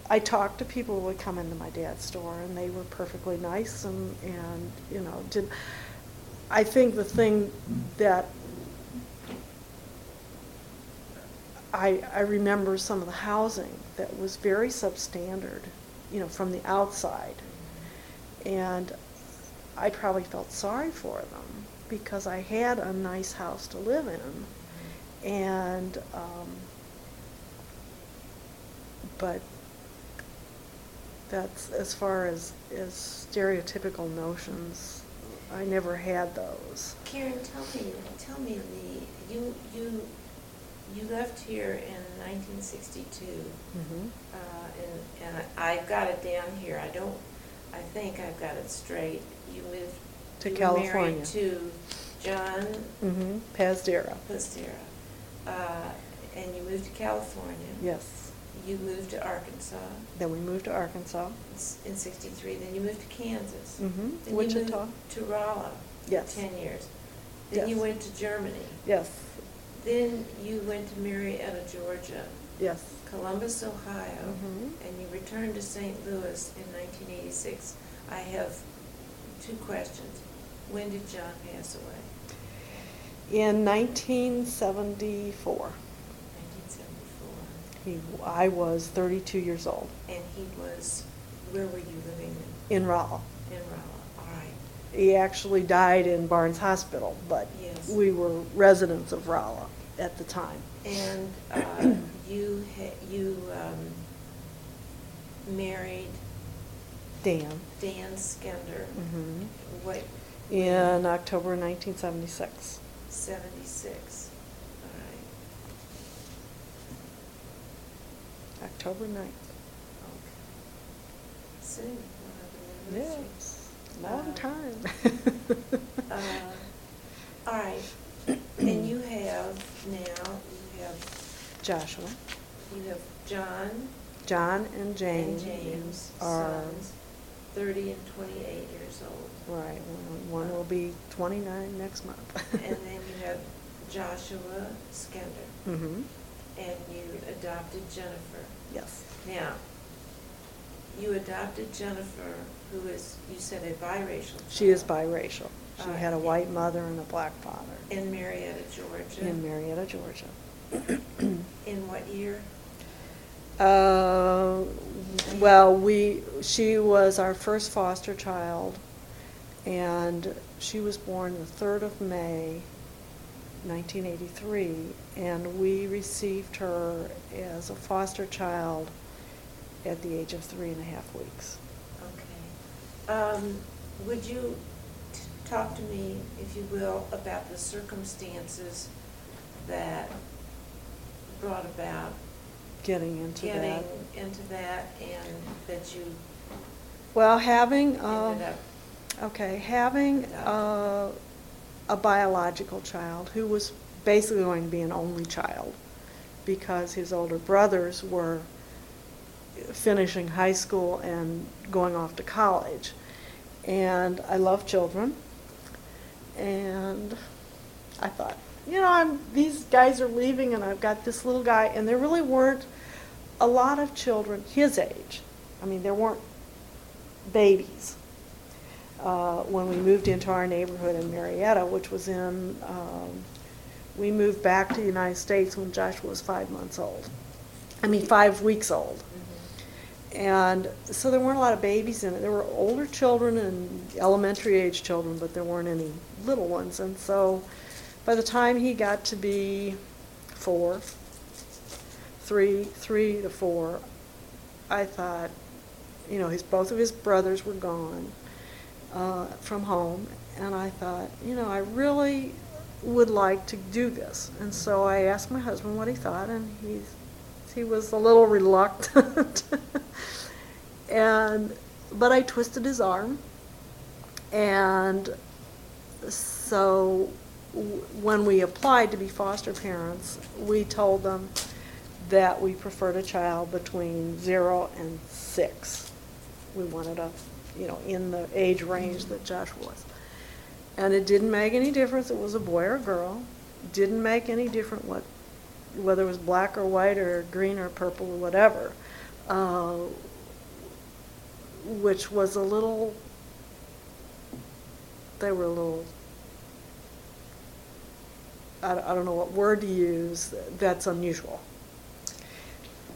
I talked to people who would come into my dad's store, and they were perfectly nice, and, and you know, did. I think the thing that I, I remember some of the housing that was very substandard, you know, from the outside. And I probably felt sorry for them because I had a nice house to live in, and um, but that's as far as as stereotypical notions. I never had those. Karen, tell me, tell me the you you you left here in nineteen sixty-two, mm-hmm. uh, and and I've got it down here. I don't. I think I've got it straight. You moved to you California. Were married to John mm-hmm. Pazdera. Pazdera, uh, and you moved to California. Yes. You moved to Arkansas. Then we moved to Arkansas. In sixty-three. Then you moved to Kansas. Mm-hmm. Then Wichita. You moved to Rolla. Yes. For ten years. Then yes. You went to Germany. Yes. Then you went to Marietta, Georgia. Yes. Columbus, Ohio. Mm-hmm. And you returned to Saint Louis in nineteen eighty-six. I have two questions. When did John pass away? In nineteen seventy-four. He, I was thirty-two years old. And he was, where were you living then? In Rolla. In Rolla, all right. He actually died in Barnes Hospital, but yes. We were residents of Rolla at the time. And uh, you you um, married? Dan. Dan Skender. Mm-hmm. What? In October nineteen seventy-six. seventy-six. October ninth. Okay. Soon. We'll have yes. Long uh, time. uh, all right. And you have now, you have Joshua. You have John. John and James. And James are sons, thirty and twenty-eight years old. Right. One, one will be twenty-nine next month. And then you have Joshua Skender. Mm-hmm. And you adopted Jennifer. Yes. Now, you adopted Jennifer, who is, you said, a biracial child. She is biracial. She uh, had a white mother and a black father. In Marietta, Georgia. In Marietta, Georgia. In what year? Uh, well, we, she was our first foster child, and she was born the third of May, nineteen eighty-three, and we received her as a foster child at the age of three and a half weeks. Okay. Um, would you t talk to me, if you will, about the circumstances that brought about getting into getting that? Getting into that, and that you. Well, having. Uh, ended up okay, having. Uh, a biological child who was basically going to be an only child because his older brothers were finishing high school and going off to college. And I love children. And I thought, you know, I'm, these guys are leaving and I've got this little guy, and there really weren't a lot of children his age. I mean, there weren't babies. Uh, when we moved into our neighborhood in Marietta, which was in, um, we moved back to the United States when Joshua was five months old. I mean, five weeks old. Mm-hmm. And so there weren't a lot of babies in it. There were older children and elementary age children, but there weren't any little ones. And so by the time he got to be four, three, three to four, I thought, you know, his, both of his brothers were gone. Uh, from home, and I thought, you know, I really would like to do this. And so I asked my husband what he thought, and he he was a little reluctant. and but I twisted his arm, and so w when we applied to be foster parents, we told them that we preferred a child between zero and six. We wanted a you know, in the age range that Josh was. And it didn't make any difference. It was a boy or a girl. It didn't make any difference what, whether it was black or white or green or purple or whatever, uh, which was a little, they were a little, I, I don't know what word to use, that's unusual.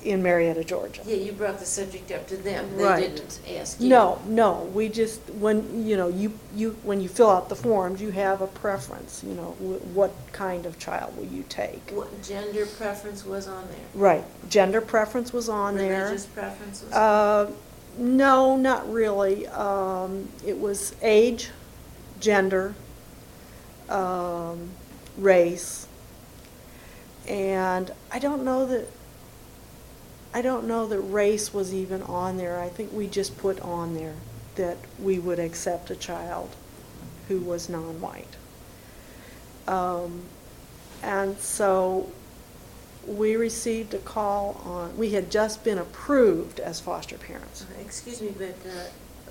in Marietta, Georgia. Yeah, you brought the subject up to them. They right. didn't ask you. No, no. We just, when you know, you, you when you fill out the forms, you have a preference. You know, w what kind of child will you take? What gender preference was on there? Right, gender preference was on Religious there. Religious preference was uh, on there? No, not really. Um, it was age, gender, um, race, and I don't know that. I don't know that race was even on there. I think we just put on there that we would accept a child who was non-white. Um, and so we received a call on, we had just been approved as foster parents. Uh, excuse me, but uh,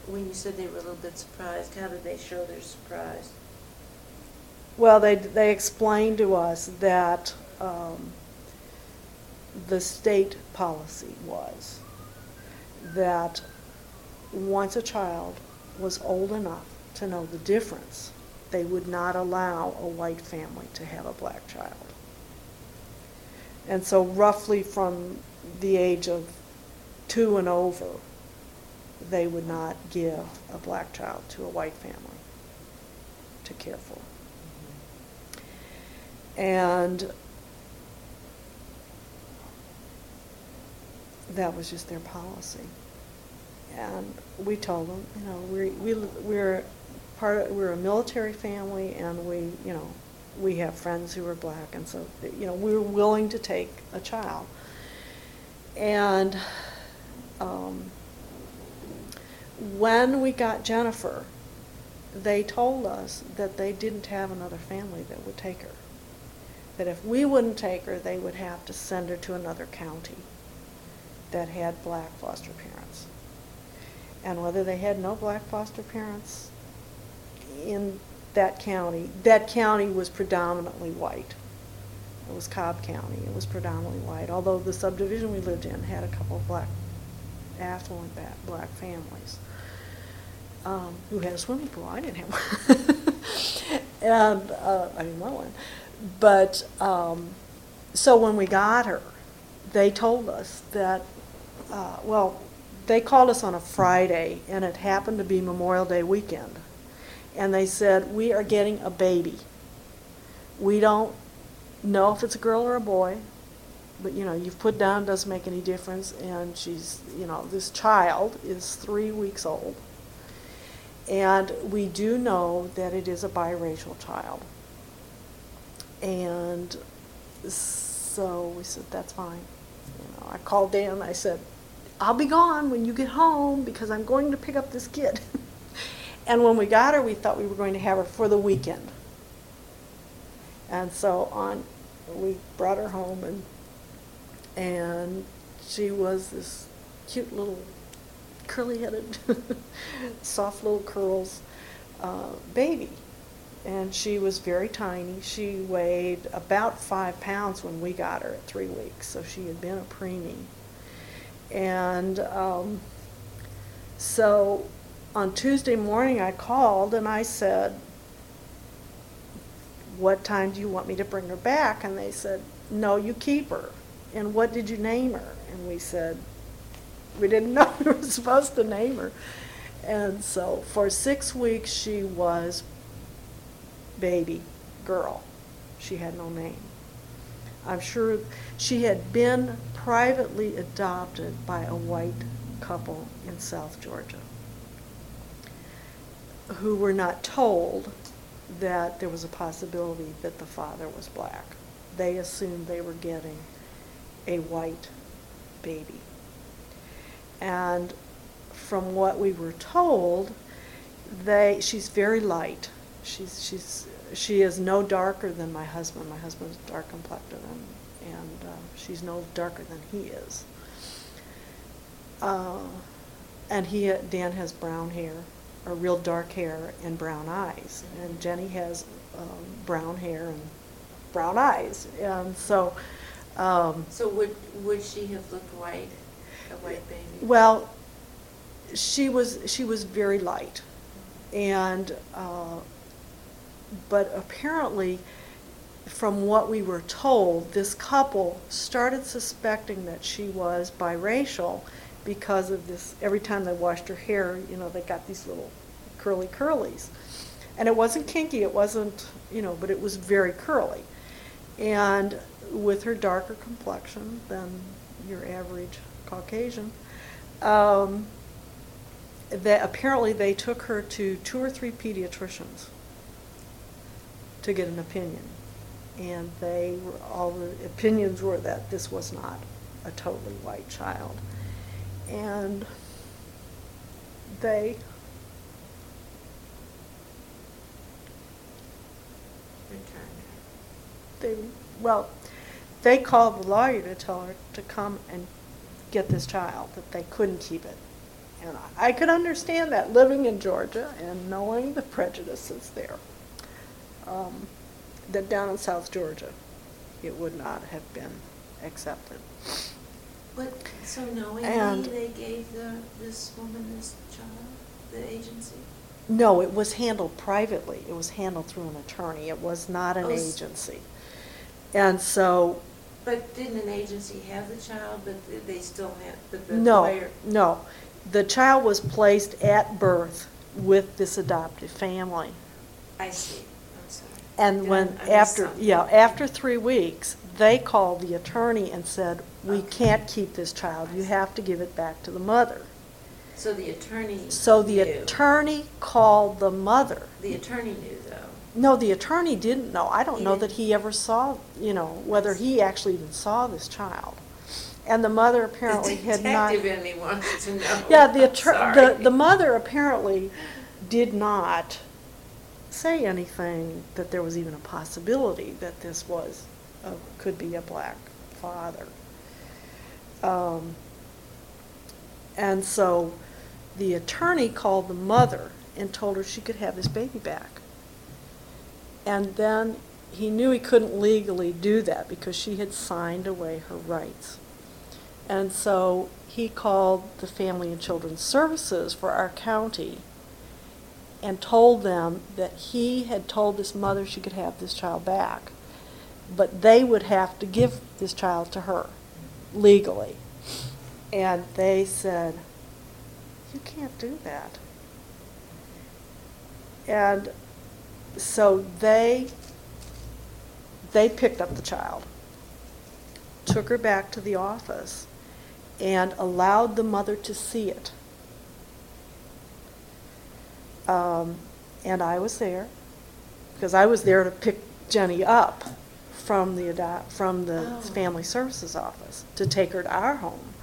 when you said they were a little bit surprised, how did they show their surprise? Well, they, they explained to us that um, the state policy was that once a child was old enough to know the difference, they would not allow a white family to have a black child. And so roughly from the age of two and over, they would not give a black child to a white family to care for. And that was just their policy, and we told them, you know, we we we're part of, we're a military family, and we you know we have friends who are black, and so you know we were willing to take a child, and um, when we got Jennifer, they told us that they didn't have another family that would take her, that if we wouldn't take her, they would have to send her to another county that had black foster parents. And whether they had no black foster parents in that county, that county was predominantly white. It was Cobb County, it was predominantly white, although the subdivision we lived in had a couple of black, affluent black families um, who had a swimming pool. I didn't have one. and, uh, I mean, my one. But, um, so when we got her, they told us that, uh, well, they called us on a Friday, and it happened to be Memorial Day weekend. And they said, we are getting a baby. We don't know if it's a girl or a boy, but, you know, you've put down, doesn't make any difference. And she's, you know, this child is three weeks old. And we do know that it is a biracial child. And so we said, that's fine. You know, I called Dan, I said, I'll be gone when you get home because I'm going to pick up this kid. And when we got her, we thought we were going to have her for the weekend. And so on, we brought her home, and, and she was this cute little curly-headed, soft little curls uh, baby. And she was very tiny. She weighed about five pounds when we got her at three weeks, so she had been a preemie. And um, so on Tuesday morning I called and I said, what time do you want me to bring her back? And they said, no, you keep her. And what did you name her? And we said, we didn't know we were supposed to name her. And so for six weeks she was baby girl. She had no name. I'm sure she had been privately adopted by a white couple in South Georgia who were not told that there was a possibility that the father was black. They assumed they were getting a white baby. And from what we were told, they she's very light. She's, she's, she is no darker than my husband. My husband's dark complected, and, and uh, she's no darker than he is. Uh, and he, Dan has brown hair, or real dark hair, and brown eyes. And Jenny has um, brown hair and brown eyes. And so... Um, so would, would she have looked white, a white baby? Well, she was, she was very light. And... Uh, But apparently, from what we were told, this couple started suspecting that she was biracial because of this. Every time they washed her hair, you know, they got these little curly curlies. And it wasn't kinky, it wasn't, you know, but it was very curly. And with her darker complexion than your average Caucasian, um, that apparently they took her to two or three pediatricians to get an opinion. And they were, all the opinions were that this was not a totally white child. And they They, well, they called the lawyer to tell her to come and get this child, that they couldn't keep it. And I, I could understand that, living in Georgia and knowing the prejudices there, um, that down in South Georgia it would not have been accepted. But, so knowingly and they gave the, this woman this child, the agency? No, it was handled privately. It was handled through an attorney. It was not an oh, agency. And so, but didn't an agency have the child? But they still had. But the no, player. no, the child was placed at birth with this adoptive family. I see. I'm sorry. And yeah, when I after yeah after three weeks, they called the attorney and said, "We okay. can't keep this child. You have to give it back to the mother." So the attorney. So the knew. attorney called the mother. The attorney knew, though. No, the attorney didn't know. I don't he know didn't. that he ever saw, you know, whether he actually even saw this child. And the mother apparently the had not. Detective in me wanted to know. Yeah, the, attor- the the mother apparently did not say anything that there was even a possibility that this was a, could be a black father. Um, and so the attorney called the mother and told her she could have this baby back. And then he knew he couldn't legally do that because she had signed away her rights. And so he called the Family and Children's Services for our county and told them that he had told this mother she could have this child back, but they would have to give this child to her legally. And they said, "You can't do that." And so they they picked up the child, took her back to the office, and allowed the mother to see it. Um, and I was there, because I was there to pick Jenny up from the ado- from the oh. Family Services office to take her to our home.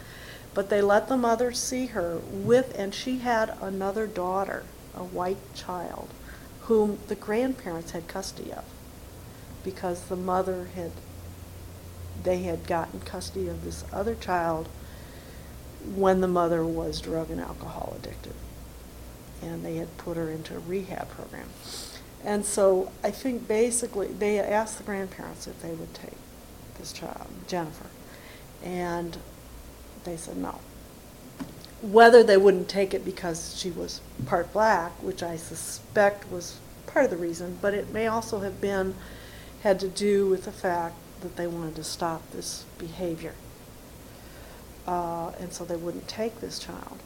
But they let the mother see her with, and she had another daughter, a white child, whom the grandparents had custody of, because the mother had, they had gotten custody of this other child when the mother was drug and alcohol addicted. And they had put her into a rehab program. And so I think basically they asked the grandparents if they would take this child, Jennifer. And they said no. Whether they wouldn't take it because she was part black, which I suspect was part of the reason, but it may also have been, had to do with the fact that they wanted to stop this behavior. Uh, and so they wouldn't take this child.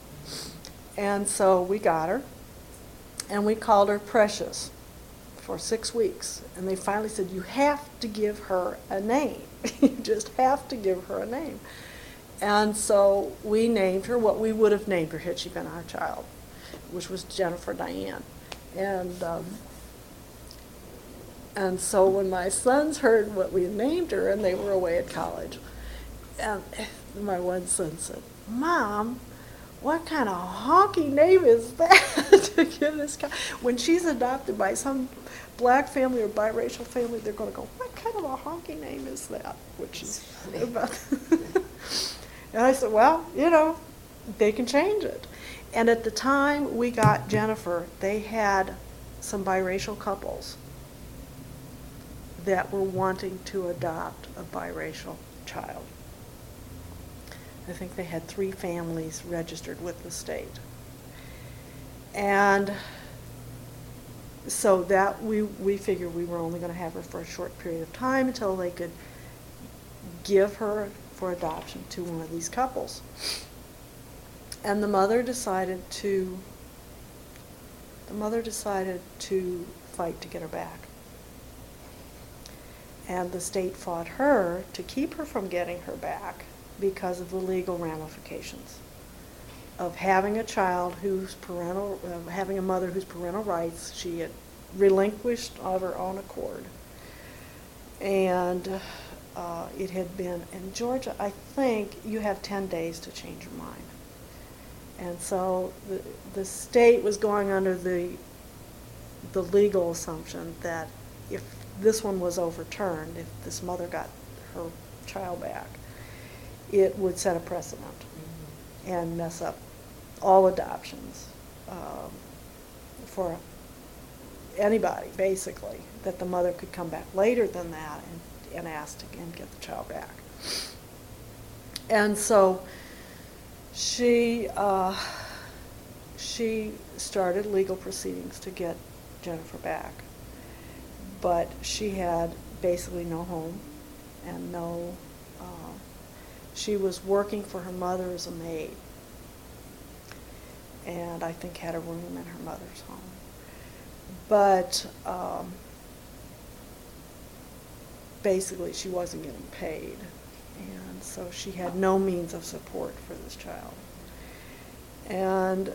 And so we got her, and we called her Precious for six weeks. And they finally said, "You have to give her a name. You just have to give her a name." And so we named her what we would have named her had she been our child, which was Jennifer Diane. And um, and so when my sons heard what we named her, and they were away at college, and my one son said, "Mom, what kind of honky name is that to give this guy? When she's adopted by some black family or biracial family, they're going to go, what kind of a honky name is that?" Which is about. And I said, well, you know, they can change it. And at the time we got Jennifer, they had some biracial couples that were wanting to adopt a biracial child. I think they had three families registered with the state. And so that we, we figured we were only going to have her for a short period of time until they could give her for adoption to one of these couples. And the mother decided to, the mother decided to fight to get her back. And the state fought her to keep her from getting her back because of the legal ramifications of having a child whose parental, uh, having a mother whose parental rights she had relinquished of her own accord. And uh, it had been, in Georgia, I think you have ten days to change your mind. And so the, the state was going under the, the legal assumption that if this one was overturned, if this mother got her child back, it would set a precedent mm-hmm. and mess up all adoptions um, for anybody, basically, that the mother could come back later than that and, and ask to and get the child back. And so she, uh, she started legal proceedings to get Jennifer back. But she had basically no home and no, uh, she was working for her mother as a maid, and I think had a room in her mother's home. But um, basically she wasn't getting paid, and so she had no means of support for this child. And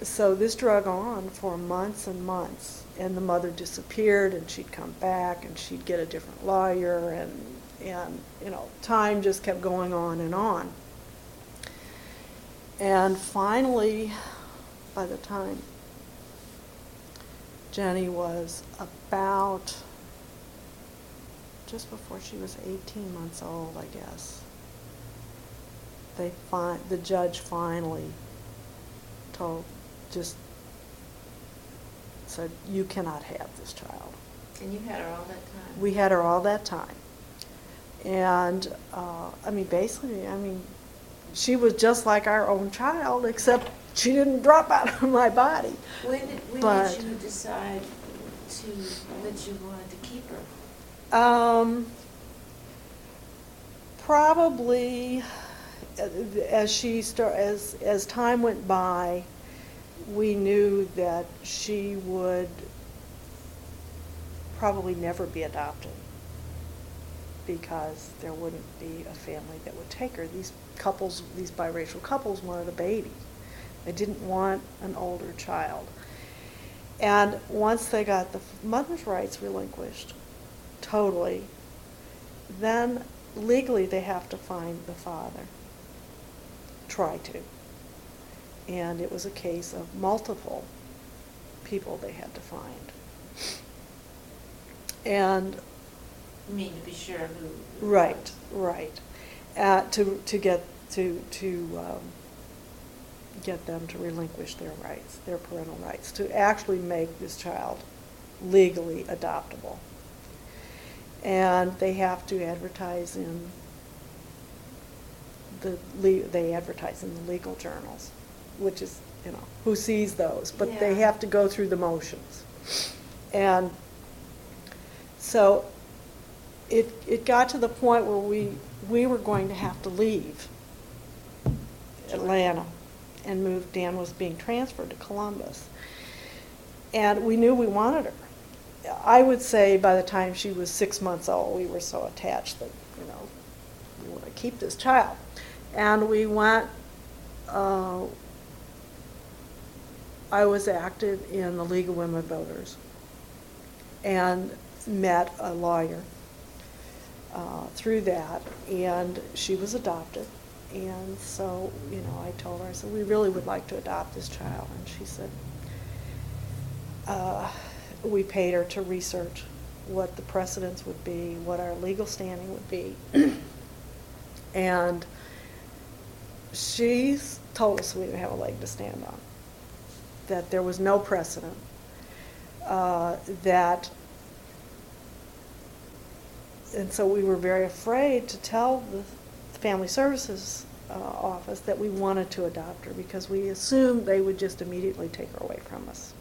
so this drug on for months and months, and the mother disappeared, and she'd come back, and she'd get a different lawyer, and, and you know, time just kept going on and on. And finally, by the time Jenny was about, just before she was eighteen months old, I guess, they fi- the judge finally told, just said, you cannot have this child. And you had her all that time? We had her all that time. And, uh, I mean, basically, I mean, she was just like our own child, except she didn't drop out of my body. When did, when but, did you decide to, that you wanted to keep her? Um, probably as she start, as as time went by, we knew that she would probably never be adopted because there wouldn't be a family that would take her. These couples, these biracial couples, wanted a baby. They didn't want an older child. And once they got the mother's rights relinquished totally, then legally they have to find the father. Try to. And it was a case of multiple people they had to find. And you mean to be sure who? who right, right. Uh, to to get to to um, get them to relinquish their rights, their parental rights, to actually make this child legally adoptable. And they have to advertise in the le- they advertise in the legal journals, which is, you know, who sees those, but yeah. They have to go through the motions. And so it it got to the point where we we were going to have to leave Atlanta and move. Dan was being transferred to Columbus, and we knew we wanted her. I would say by the time she was six months old, we were so attached that, you know, we want to keep this child. And we went, uh, I was active in the League of Women Voters and met a lawyer uh, through that, and she was adopted. And so, you know, I told her, I said, we really would like to adopt this child. And she said, uh, we paid her to research what the precedents would be, what our legal standing would be. And she told us we didn't have a leg to stand on, that there was no precedent, uh, that, and so we were very afraid to tell the Family Services uh, office that we wanted to adopt her because we assumed they would just immediately take her away from us.